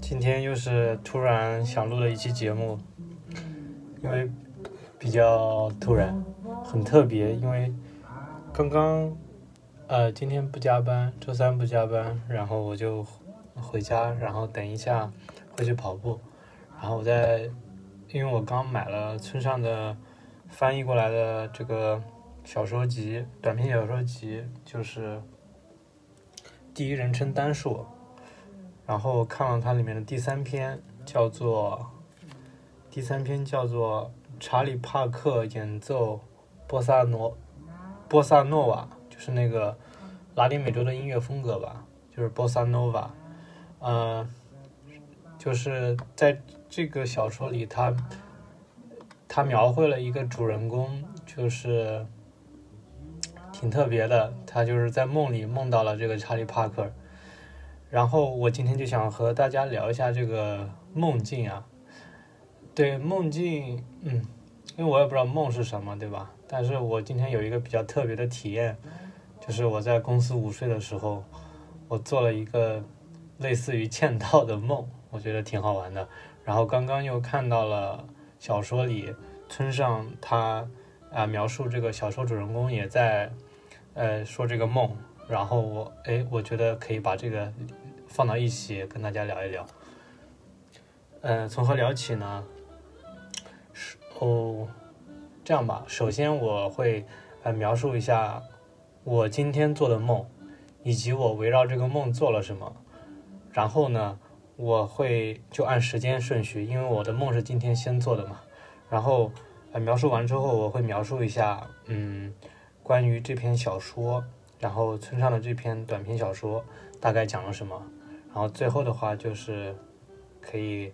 今天又是突然想录了一期节目，因为比较突然，很特别，因为刚刚今天不加班，周三不加班，然后我就回家，然后等一下会去跑步，然后因为我刚买了村上的翻译过来的这个小说集，短篇小说集，就是第一人称单数。然后看了它里面的第三篇叫做查理帕克演奏波萨诺瓦，就是那个拉丁美洲的音乐风格吧，就是波萨诺瓦。就是在这个小说里，他描绘了一个主人公，就是挺特别的，他就是在梦里梦到了这个查理帕克。然后我今天就想和大家聊一下这个梦境啊，对梦境，因为我也不知道梦是什么，对吧？但是我今天有一个比较特别的体验，就是我在公司午睡的时候，我做了一个类似于签到的梦，我觉得挺好玩的。然后刚刚又看到了小说里村上他描述这个小说主人公也在说这个梦，然后我觉得可以把这个放到一起跟大家聊一聊。从何聊起呢？这样吧，首先我会描述一下我今天做的梦，以及我围绕这个梦做了什么。然后呢，我会就按时间顺序，因为我的梦是今天先做的嘛。然后描述完之后，我会描述一下关于这篇小说，然后村上的这篇短篇小说大概讲了什么，然后最后的话就是可以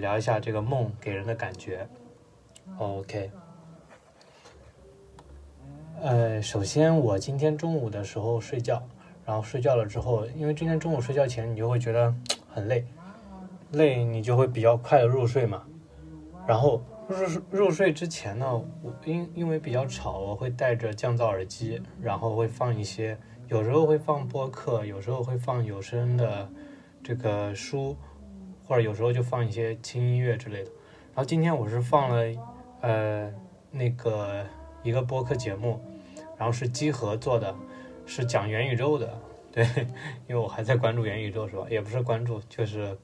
聊一下这个梦给人的感觉。 OK， 首先我今天中午的时候睡觉，然后睡觉了之后，因为今天中午睡觉前你就会觉得很累，你就会比较快的入睡嘛。然后入睡之前呢，我因为比较吵，我会戴着降噪耳机，然后会放一些，有时候会放播客，有时候会放有声的这个书，或者有时候就放一些轻音乐之类的。然后今天我是放了那个一个播客节目，然后是集合做的，是讲元宇宙的。对，因为我还在关注元宇宙，是吧？也不是关注，就是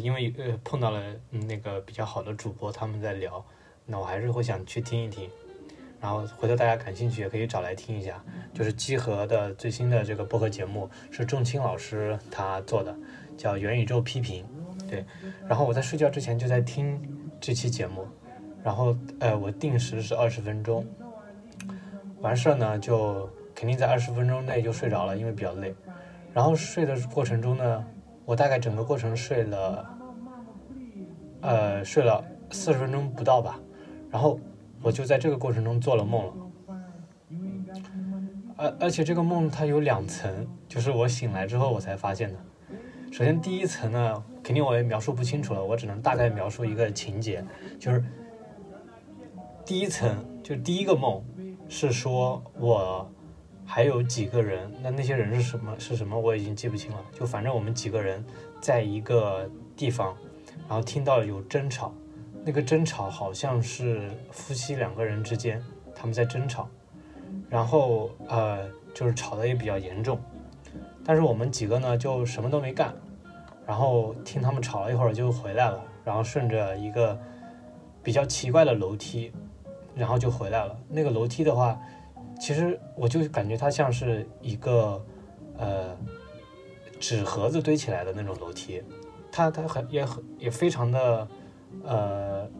因为碰到了那个比较好的主播，他们在聊，那我还是会想去听一听，然后回头大家感兴趣也可以找来听一下。就是集合的最新的这个播客节目是仲青老师他做的，叫元宇宙批评。对，然后我在睡觉之前就在听这期节目，然后我定时是20分钟，完事呢就肯定在20分钟内就睡着了，因为比较累。然后睡的过程中呢，我大概整个过程睡了40分钟不到吧，然后我就在这个过程中做了梦了，而且这个梦它有2层，就是我醒来之后我才发现的。首先第一层呢，肯定我也描述不清楚了，我只能大概描述一个情节，就是第一层，就第一个梦是说我还有几个人，那些人是什么我已经记不清了，就反正我们几个人在一个地方，然后听到有争吵，那个争吵好像是夫妻2个人之间他们在争吵，然后就是吵得也比较严重，但是我们几个呢就什么都没干，然后听他们吵了一会儿就回来了，然后顺着一个比较奇怪的楼梯，然后就回来了。那个楼梯的话，其实我就感觉它像是一个纸盒子堆起来的那种楼梯，它也非常的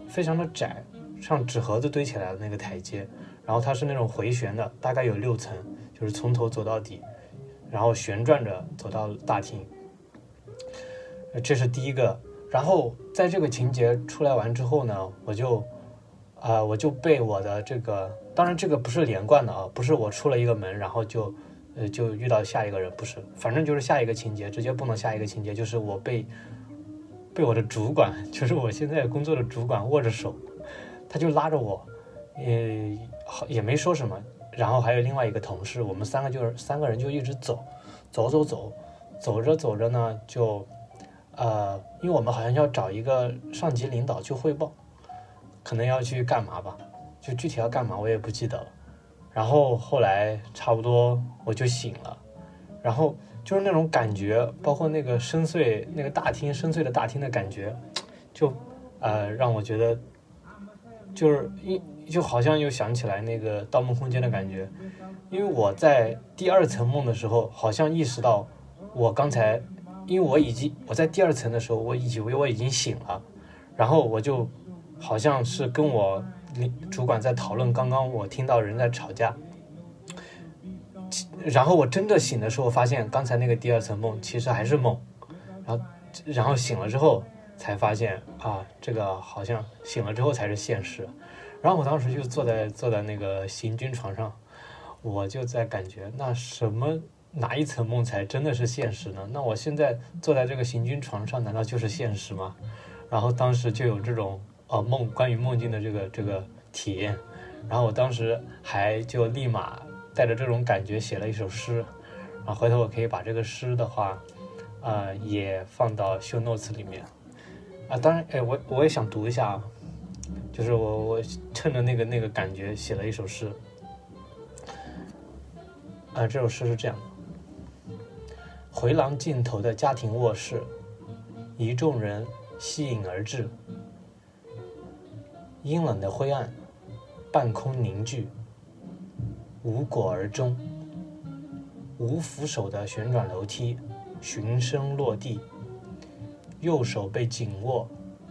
非常的窄，像纸盒子堆起来的那个台阶，然后它是那种回旋的，大概有6层，就是从头走到底，然后旋转着走到大厅。这是第一个。然后在这个情节出来完之后呢，我就被我的这个，当然这个不是连贯的啊，不是我出了一个门然后就遇到下一个人，不是，反正就是下一个情节直接蹦到下一个情节，就是我被被我的主管，就是我现在工作的主管握着手，他就拉着我，也没说什么。然后还有另外一个同事，我们三个人就一直走着呢，就因为我们好像要找一个上级领导去汇报，可能要去干嘛吧，就具体要干嘛我也不记得了。然后后来差不多我就醒了，然后就是那种感觉，包括那个深邃那个大厅深邃的大厅的感觉，就让我觉得就是就好像又想起来那个《盗梦空间》的感觉。因为我在第二层梦的时候，好像意识到我刚才，因为我在第二层的时候，我以为我已经醒了，然后我就好像是跟我主管在讨论刚刚我听到人在吵架，然后我真的醒的时候发现刚才那个第二层梦其实还是梦，然后醒了之后才发现啊，这个好像醒了之后才是现实。然后我当时就坐在那个行军床上，我就在感觉那哪一层梦才真的是现实呢？那我现在坐在这个行军床上难道就是现实吗？然后当时就有这种关于梦境的这个体验。然后我当时还就立马带着这种感觉写了一首诗，然后回头我可以把这个诗的话也放到 show notes 里面啊。当然我也想读一下啊，就是我趁着那个感觉写了一首诗啊。这首诗是这样的：回廊尽头的家庭卧室，一众人吸引而至，阴冷的灰暗，半空凝聚，无果而终。无扶手的旋转楼梯，循声落地，右手被紧握，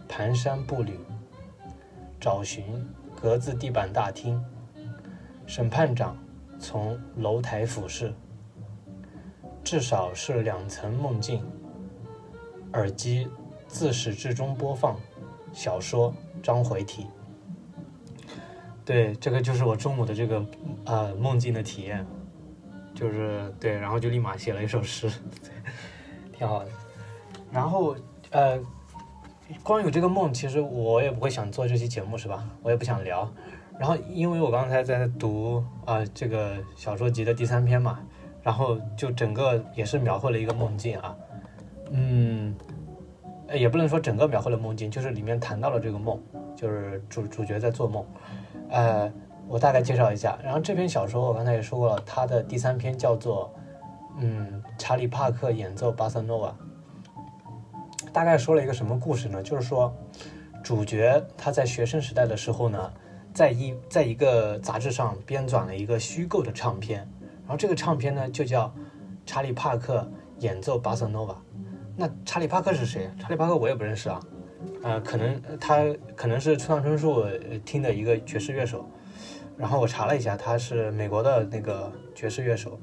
蹒跚步履，找寻格子地板大厅。审判长从楼台俯视，至少是两层梦境。耳机自始至终播放小说章回体。对，这个就是我中午的这个梦境的体验，就是对，然后就立马写了一首诗，挺好的。然后光有这个梦，其实我也不会想做这期节目，是吧？我也不想聊。然后因为我刚才在读这个小说集的第3篇嘛，然后就整个也是描绘了一个梦境啊，也不能说整个描绘了梦境，就是里面谈到了这个梦，就是主角在做梦。我大概介绍一下。然后这篇小说我刚才也说过了，它的第3篇叫做查理帕克演奏巴塞诺瓦。大概说了一个什么故事呢？就是说主角他在学生时代的时候呢，在一个杂志上编纂了一个虚构的唱片，然后这个唱片呢就叫查理帕克演奏巴塞诺瓦。那查理帕克是谁？查理帕克我也不认识啊，可能是村上春树听的一个爵士乐手。然后我查了一下，他是美国的那个爵士乐手，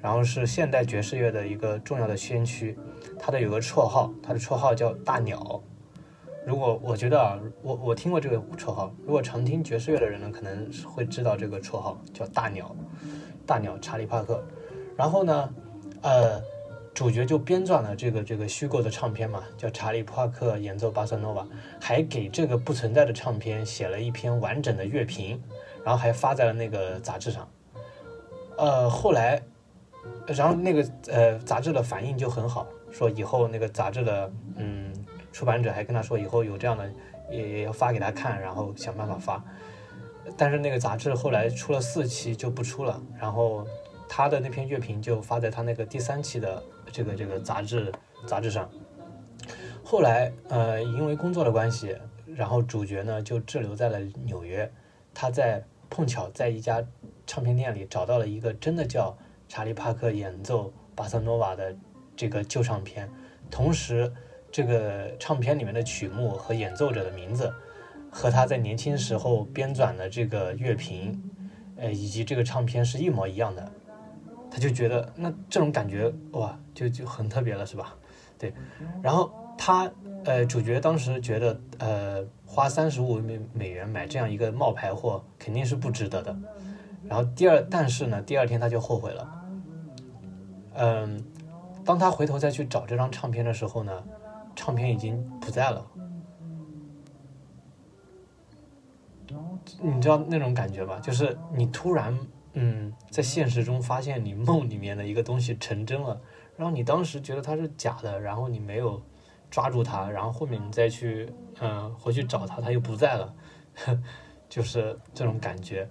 然后是现代爵士乐的一个重要的先驱。他的绰号叫大鸟。如果我觉得啊，我听过这个绰号，如果常听爵士乐的人呢，可能会知道这个绰号叫大鸟查理帕克。然后呢主角就编撰了这个虚构的唱片嘛，叫查理帕克演奏巴塞诺瓦，还给这个不存在的唱片写了一篇完整的乐评，然后还发在了那个杂志上。后来，然后那个杂志的反应就很好，说以后那个杂志的出版者还跟他说，以后有这样的也要发给他看，然后想办法发。但是那个杂志后来出了4期就不出了，然后他的那篇乐评就发在他那个第3期的这个杂志上。后来因为工作的关系，然后主角呢就滞留在了纽约。他在碰巧在一家唱片店里找到了一个真的叫查理帕克演奏巴塞诺瓦的这个旧唱片，同时这个唱片里面的曲目和演奏者的名字和他在年轻时候编纂的这个乐评以及这个唱片是一模一样的。他就觉得那这种感觉哇就很特别了，是吧？对。然后他主角当时觉得花$35买这样一个冒牌货肯定是不值得的。然后但是呢第二天他就后悔了。当他回头再去找这张唱片的时候呢，唱片已经不在了。你知道那种感觉吧？就是你突然在现实中发现你梦里面的一个东西成真了，然后你当时觉得它是假的，然后你没有抓住它，然后后面你再去回去找它，它又不在了，就是这种感觉。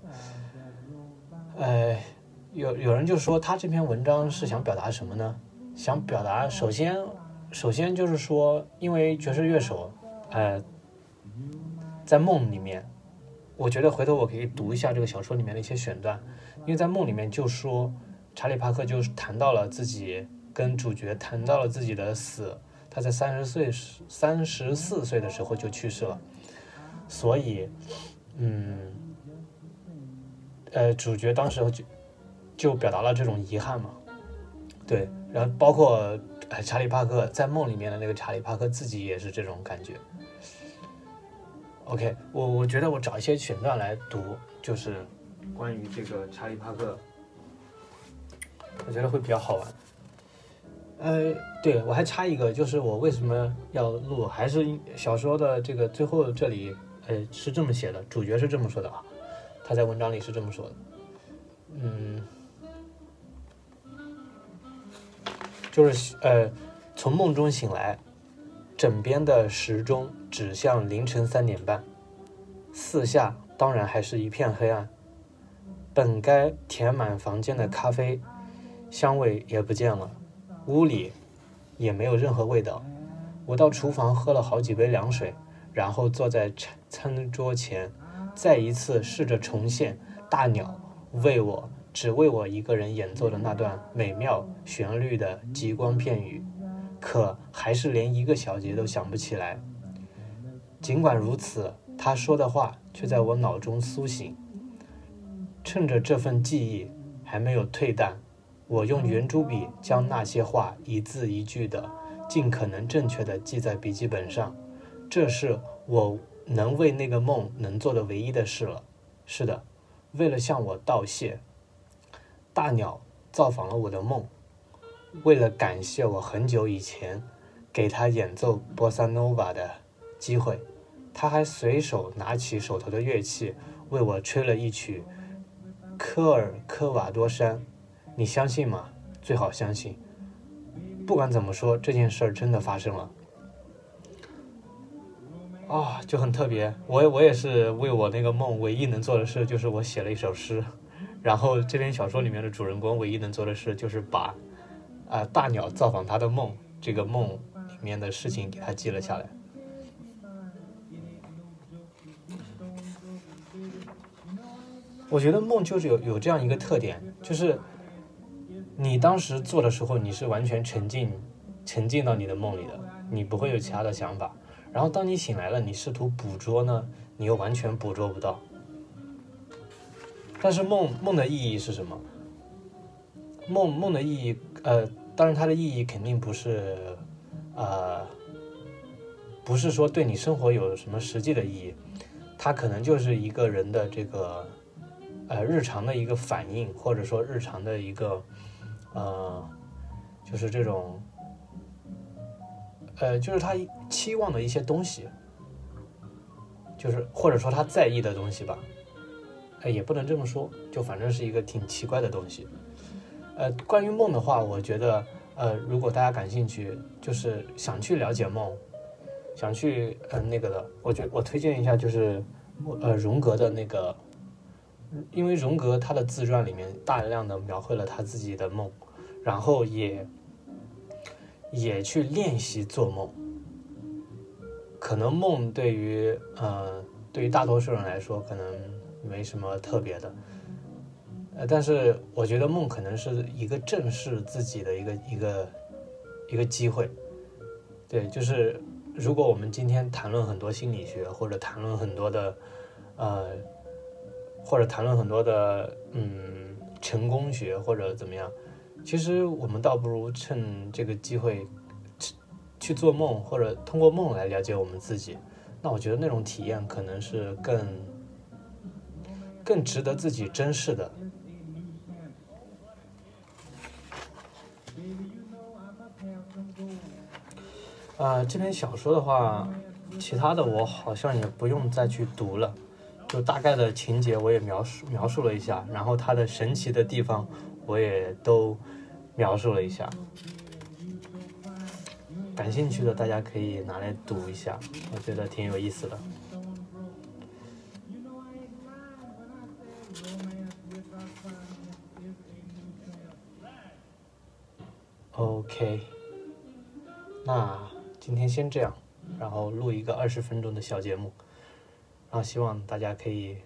有人就说他这篇文章是想表达什么呢？想表达首先就是说，因为爵士乐手在梦里面，我觉得回头我可以读一下这个小说里面的一些选段，因为在梦里面就说查理·帕克就谈到了自己跟主角谈到了自己的死，他在34岁的时候就去世了，所以主角当时就表达了这种遗憾嘛。对，然后包括查理·帕克在梦里面的那个查理·帕克自己也是这种感觉。OK， 我觉得我找一些选段来读，就是关于这个查理·帕克，我觉得会比较好玩。对，我还插一个，就是我为什么要录，还是小说的这个最后这里，是这么写的，主角是这么说的啊，他在文章里是这么说的，就是从梦中醒来，枕边的时钟指向凌晨3点半，四下当然还是一片黑暗，本该填满房间的咖啡香味也不见了，屋里也没有任何味道。我到厨房喝了好几杯凉水，然后坐在餐桌前，再一次试着重现大鸟只为我一个人演奏的那段美妙旋律的极光片语，可还是连一个小节都想不起来。尽管如此，他说的话却在我脑中苏醒。趁着这份记忆还没有退淡，我用圆珠笔将那些话一字一句的尽可能正确的记在笔记本上，这是我能为那个梦能做的唯一的事了。是的，为了向我道谢，大鸟造访了我的梦，为了感谢我很久以前给他演奏波萨诺瓦的机会，他还随手拿起手头的乐器为我吹了一曲科尔科瓦多山。你相信吗？最好相信。不管怎么说，这件事真的发生了。就很特别。我也是为我那个梦唯一能做的事，就是我写了一首诗。然后这篇小说里面的主人公唯一能做的事，就是把大鸟造访他的梦这个梦里面的事情给他记了下来。我觉得梦就是有这样一个特点，就是你当时做的时候，你是完全沉浸到你的梦里的，你不会有其他的想法。然后当你醒来了，你试图捕捉呢，你又完全捕捉不到。但是梦的意义是什么？梦的意义，当然它的意义肯定不是，不是说对你生活有什么实际的意义，它可能就是一个人的这个，日常的一个反应，或者说日常的一个，就是这种，就是他期望的一些东西，就是或者说他在意的东西吧。也不能这么说，就反正是一个挺奇怪的东西。关于梦的话，我觉得如果大家感兴趣，就是想去了解梦，想去我推荐一下，就是荣格的那个，因为荣格他的自传里面大量的描绘了他自己的梦，然后也去练习做梦。可能梦对于大多数人来说，可能没什么特别的，但是我觉得梦可能是一个正视自己的一个机会。对，就是如果我们今天谈论很多心理学，或者谈论很多的成功学或者怎么样，其实我们倒不如趁这个机会去做梦，或者通过梦来了解我们自己。那我觉得那种体验可能是更值得自己珍视的。这篇小说的话，其他的我好像也不用再去读了，就大概的情节我也描述了一下，然后它的神奇的地方我也都描述了一下。感兴趣的大家可以拿来读一下，我觉得挺有意思的。OK， 那今天先这样，然后录一个20分钟的小节目，然后希望大家可以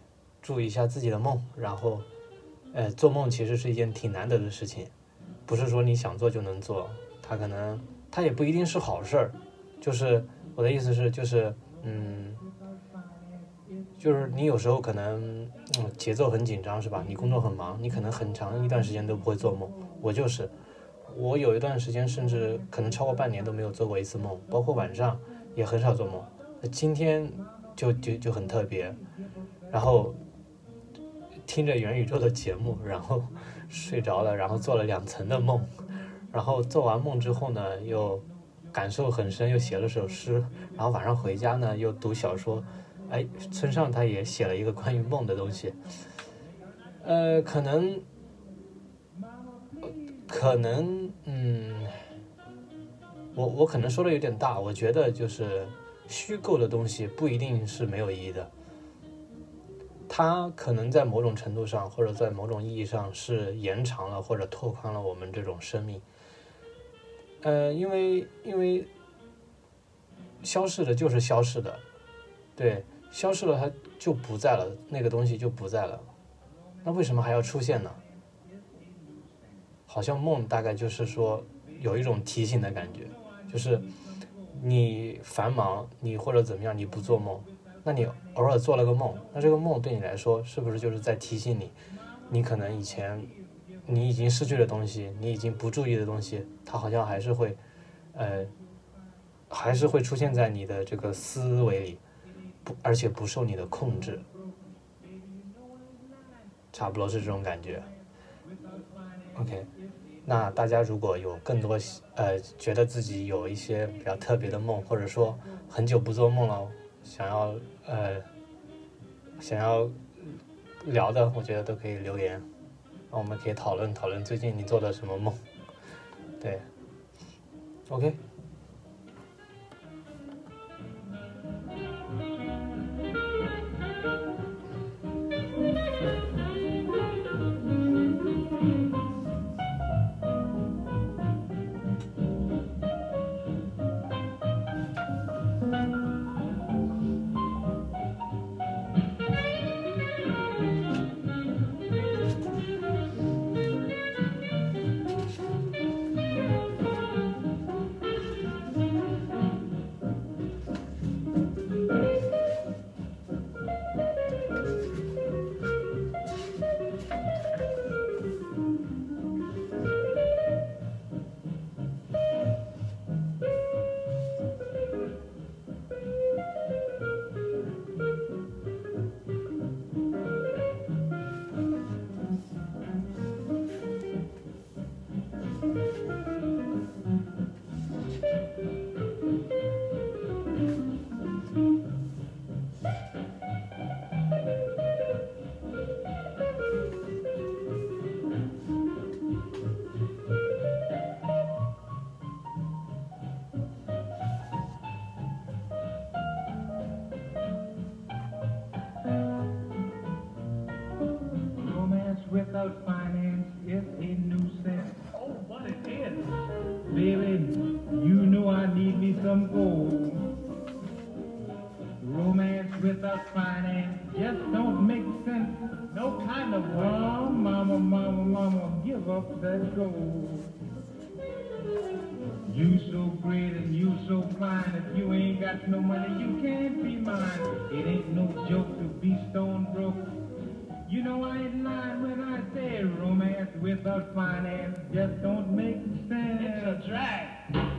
注意一下自己的梦，然后，做梦其实是一件挺难得的事情，不是说你想做就能做，它也不一定是好事儿，就是我的意思是，就是你有时候可能节奏很紧张是吧？你工作很忙，你可能很长一段时间都不会做梦，我就是。我有一段时间甚至可能超过半年都没有做过一次梦，包括晚上也很少做梦。今天就很特别，然后听着元宇宙的节目，然后睡着了，然后做了2层的梦，然后做完梦之后呢，又感受很深，又写了首诗，然后晚上回家呢又读小说。哎，村上他也写了一个关于梦的东西，可能我可能说的有点大，我觉得就是虚构的东西不一定是没有意义的，它可能在某种程度上或者在某种意义上是延长了或者拓宽了我们这种生命，因为消逝的就是消逝的，对，消逝了它就不在了，那个东西就不在了，那为什么还要出现呢？好像梦大概就是说有一种提醒的感觉，就是你繁忙，你或者怎么样，你不做梦，那你偶尔做了个梦，那这个梦对你来说是不是就是在提醒你，你可能以前你已经失去的东西，你已经不注意的东西，它好像还是会出现在你的这个思维里，而且不受你的控制，差不多是这种感觉。OK， 那大家如果有更多觉得自己有一些比较特别的梦，或者说很久不做梦了，想要聊的，我觉得都可以留言，那我们可以讨论讨论最近你做的什么梦。对 ，OK。Finance just don't make sense. It's a drag.